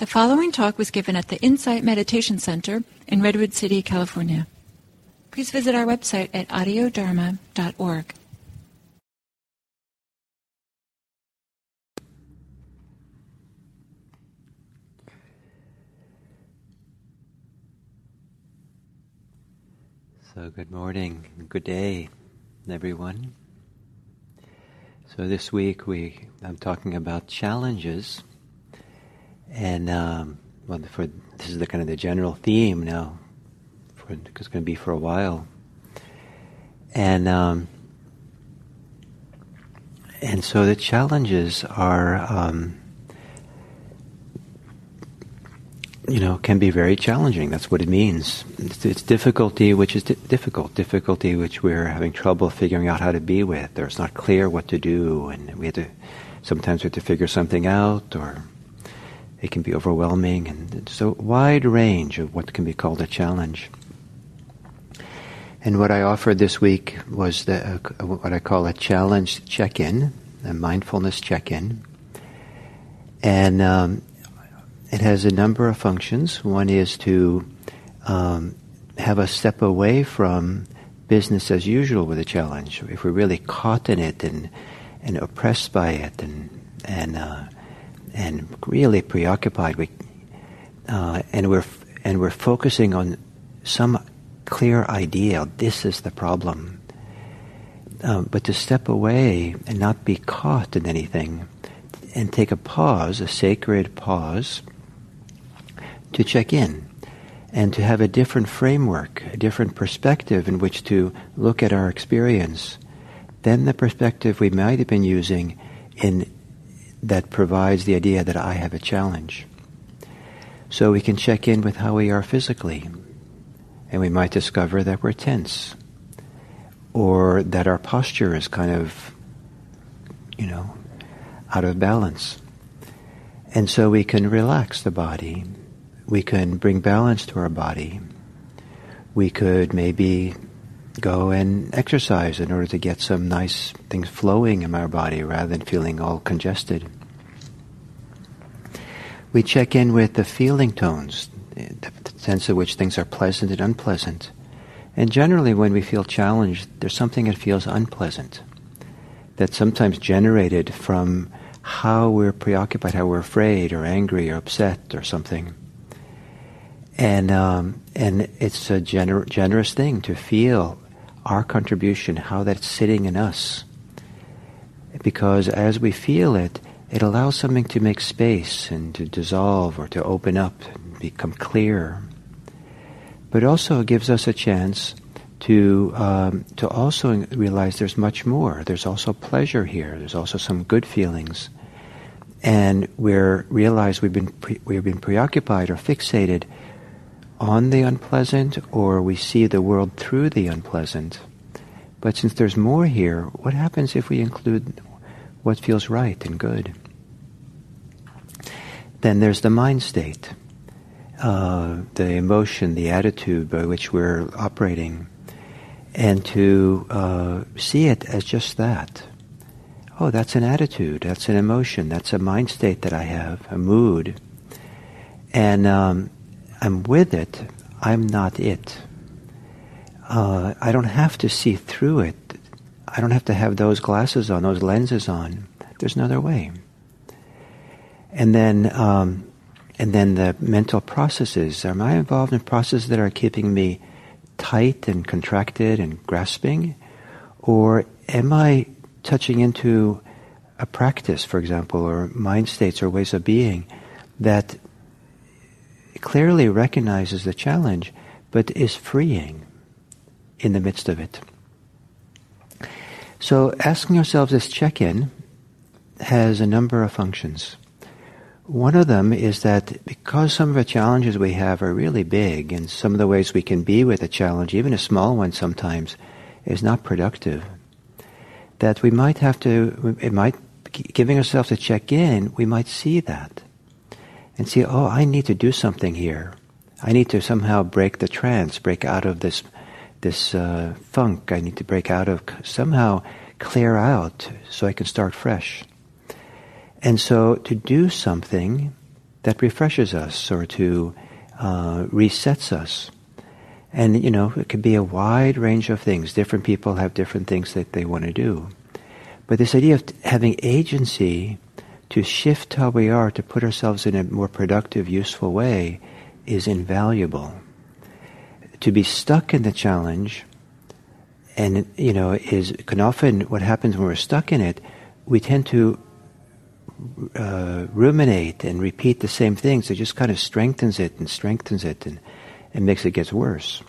The following talk was given at the Insight Meditation Center in Redwood City, California. Please visit our website at audiodharma.org. So good morning, good day, everyone. So this week I'm talking about challenges. And this is the kind of the general theme now. It's going to be for a while. And so the challenges are, can be very challenging. That's what it means. It's difficulty, which is difficult. Difficulty which we're having trouble figuring out how to be with, or it's not clear what to do, and sometimes we have to figure something out, or it can be overwhelming, and so wide range of what can be called a challenge. And what I offered this week was what I call a challenge check-in, a mindfulness check-in. And it has a number of functions. One is to have us step away from business as usual with a challenge. If we're really caught in it and oppressed by it and really preoccupied, we're focusing on some clear idea, this is the problem. But to step away and not be caught in anything, and take a pause, a sacred pause, to check in, and to have a different framework, a different perspective in which to look at our experience than the perspective we might have been using that provides the idea that I have a challenge. So we can check in with how we are physically, and we might discover that we're tense, or that our posture is kind of, out of balance. And so we can relax the body. We can bring balance to our body. We could maybe go and exercise in order to get some nice things flowing in our body rather than feeling all congested. We check in with the feeling tones, the sense of which things are pleasant and unpleasant. And generally when we feel challenged, there's something that feels unpleasant, that's sometimes generated from how we're preoccupied, how we're afraid or angry or upset or something. And it's a generous thing to feel our contribution, how that's sitting in us. Because as we feel it, it allows something to make space and to dissolve or to open up and become clearer. But also it gives us a chance to also realize there's much more. There's also pleasure here. There's also some good feelings. And we realize we've been preoccupied or fixated on the unpleasant, or we see the world through the unpleasant. But since there's more here, what happens if we include what feels right and good? Then there's the mind state, the emotion, the attitude by which we're operating, and to see it as just that. Oh, that's an attitude, that's an emotion, that's a mind state that I have, a mood. And I'm with it, I'm not it. I don't have to see through it. I don't have to have those glasses on, those lenses on. There's another way. And then the mental processes. Am I involved in processes that are keeping me tight and contracted and grasping? Or am I touching into a practice, for example, or mind states or ways of being that clearly recognizes the challenge, but is freeing in the midst of it? So asking ourselves this check-in has a number of functions. One of them is that because some of the challenges we have are really big, and some of the ways we can be with a challenge, even a small one sometimes, is not productive, that we might have to, giving ourselves a check-in, we might see that. And see, oh, I need to do something here. I need to somehow break the trance, break out of this funk. I need to break out of, somehow clear out so I can start fresh. And so to do something that refreshes us or to resets us. And, you know, it could be a wide range of things. Different people have different things that they want to do. But this idea of having agency to shift how we are, to put ourselves in a more productive, useful way, is invaluable. To be stuck in the challenge, and, you know, can often, what happens when we're stuck in it, we tend to ruminate and repeat the same things. It just kind of strengthens it and makes it get worse.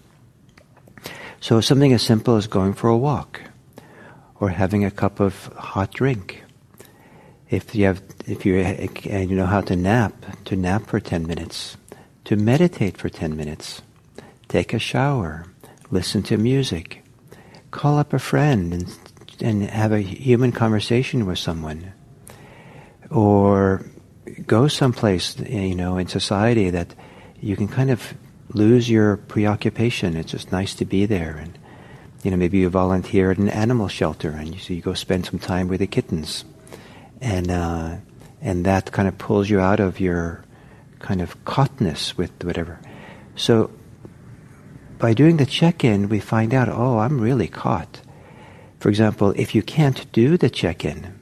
So something as simple as going for a walk or having a cup of hot drink. If you know how to nap for 10 minutes, to meditate for 10 minutes, take a shower, listen to music, call up a friend and have a human conversation with someone, or go someplace, you know, in society that you can kind of lose your preoccupation. It's just nice to be there. And, you know, maybe you volunteer at an animal shelter and you go spend some time with the kittens. And that kind of pulls you out of your kind of caughtness with whatever. So by doing the check-in, we find out, oh, I'm really caught. For example, if you can't do the check-in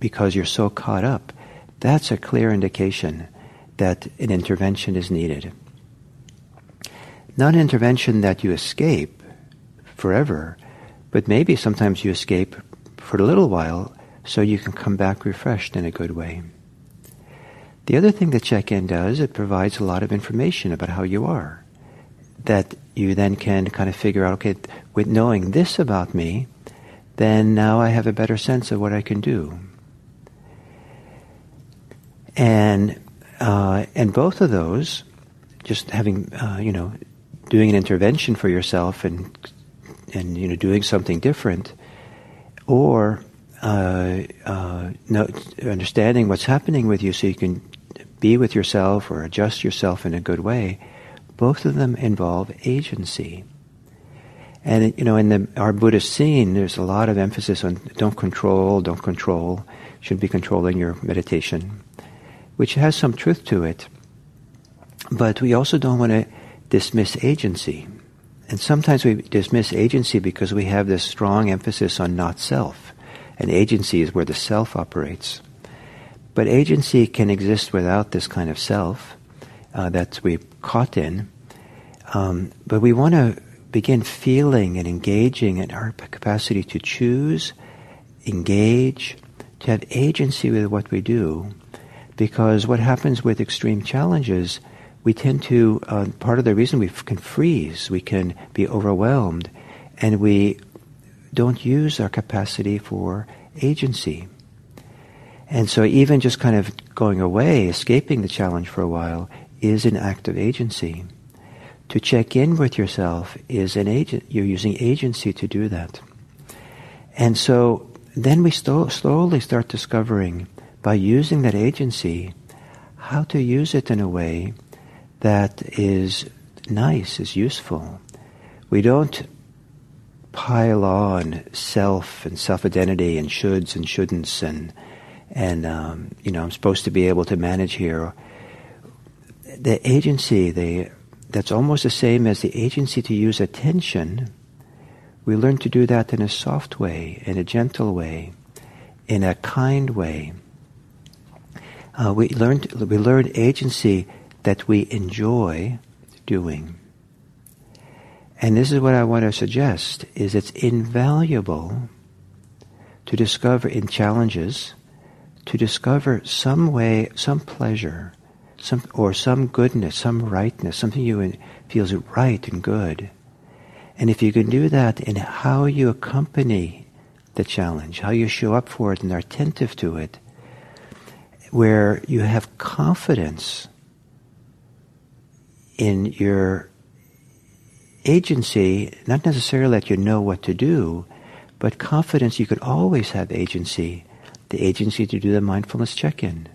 because you're so caught up, that's a clear indication that an intervention is needed. Not an intervention that you escape forever, but maybe sometimes you escape for a little while so you can come back refreshed in a good way. The other thing the check-in does, it provides a lot of information about how you are, that you then can kind of figure out, okay, with knowing this about me, then now I have a better sense of what I can do. And both of those, just having, doing an intervention for yourself and you know, doing something different, or understanding what's happening with you so you can be with yourself or adjust yourself in a good way, both of them involve agency. And, you know, in our Buddhist scene, there's a lot of emphasis on don't control, shouldn't be controlling your meditation, which has some truth to it. But we also don't want to dismiss agency. And sometimes we dismiss agency because we have this strong emphasis on not self. And agency is where the self operates. But agency can exist without this kind of self that we're caught in. But we want to begin feeling and engaging in our capacity to choose, engage, to have agency with what we do. Because what happens with extreme challenges, we tend to, part of the reason we can freeze, we can be overwhelmed, and we don't use our capacity for agency. And so even just kind of going away, escaping the challenge for a while, is an act of agency. To check in with yourself is an agent, you're using agency to do that. And so then we slowly start discovering, by using that agency, how to use it in a way that is nice, is useful. We don't pile on self and self-identity and shoulds and shouldn'ts and I'm supposed to be able to manage here. The agency, that's almost the same as the agency to use attention. We learn to do that in a soft way, in a gentle way, in a kind way. We learn agency that we enjoy doing. And this is what I want to suggest, is it's invaluable to discover in challenges, to discover some way, some pleasure, some goodness, some rightness, something you feels right and good. And if you can do that in how you accompany the challenge, how you show up for it and are attentive to it, where you have confidence in your agency, not necessarily that you know what to do, but confidence you could always have agency. The agency to do the mindfulness check-in.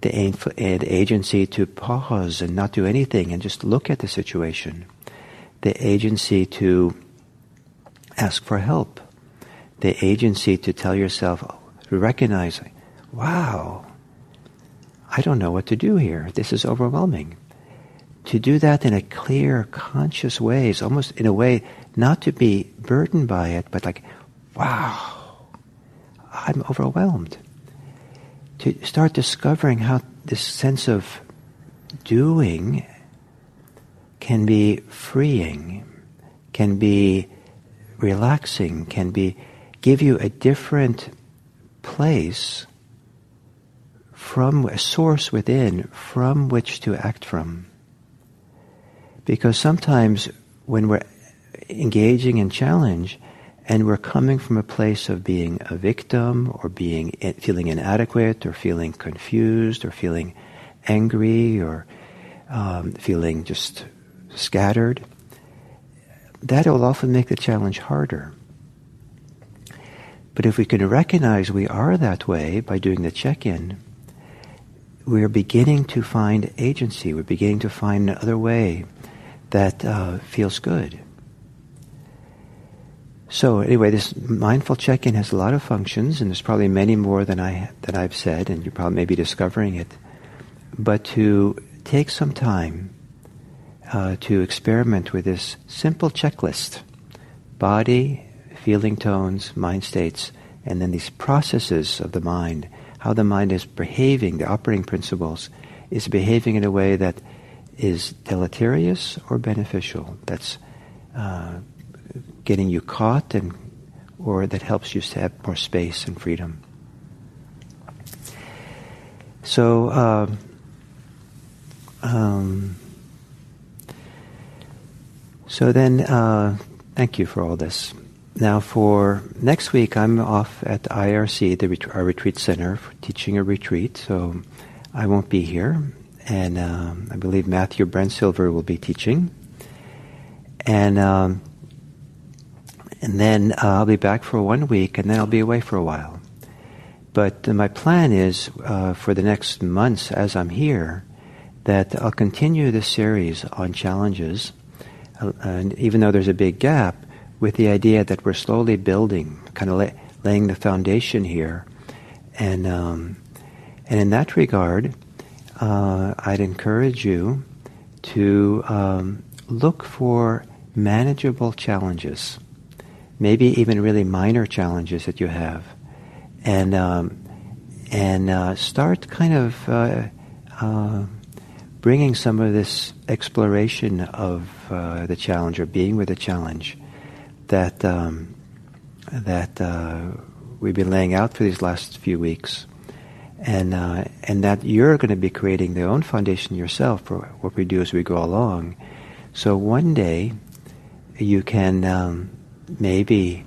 The agency to pause and not do anything and just look at the situation. The agency to ask for help. The agency to tell yourself, to recognize, wow, I don't know what to do here. This is overwhelming. To do that in a clear, conscious way is almost in a way not to be burdened by it, but like, wow, I'm overwhelmed. To start discovering how this sense of doing can be freeing, can be relaxing, can be give you a different place from a source within from which to act from. Because sometimes when we're engaging in challenge and we're coming from a place of being a victim or being feeling inadequate or feeling confused or feeling angry or feeling just scattered, that will often make the challenge harder. But if we can recognize we are that way by doing the check-in, we're beginning to find agency. We're beginning to find another way that feels good. So anyway, this mindful check-in has a lot of functions, and there's probably many more than I've said, and you're probably maybe discovering it. But to take some time to experiment with this simple checklist: body, feeling tones, mind states, and then these processes of the mind, how the mind is behaving, the operating principles, is behaving in a way that is deleterious or beneficial, that's getting you caught or that helps you to have more space and freedom. So so then thank you for all this. Now for next week, I'm off at IRC, our retreat center, for teaching a retreat, so I won't be here. And I believe Matthew Brentsilver will be teaching. And then I'll be back for 1 week, and then I'll be away for a while. But my plan is for the next months as I'm here that I'll continue this series on challenges, and even though there's a big gap, with the idea that we're slowly building, kind of laying the foundation here. And in that regard, I'd encourage you to look for manageable challenges, maybe even really minor challenges that you have, and start kind of bringing some of this exploration of the challenge or being with the challenge that we've been laying out for these last few weeks, and that you're going to be creating the own foundation yourself for what we do as we go along. So one day you can maybe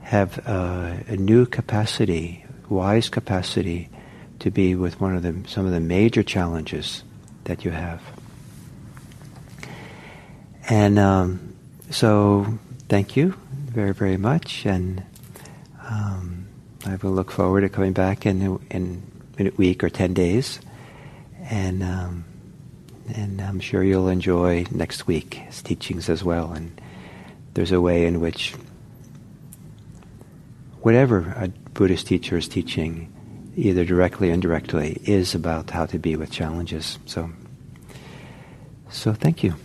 have a new capacity, wise capacity, to be with some of the major challenges that you have. And so thank you very, very much, and I will look forward to coming back in a week or 10 days, and I'm sure you'll enjoy next week's teachings as well. And there's a way in which whatever a Buddhist teacher is teaching, either directly or indirectly, is about how to be with challenges. So thank you.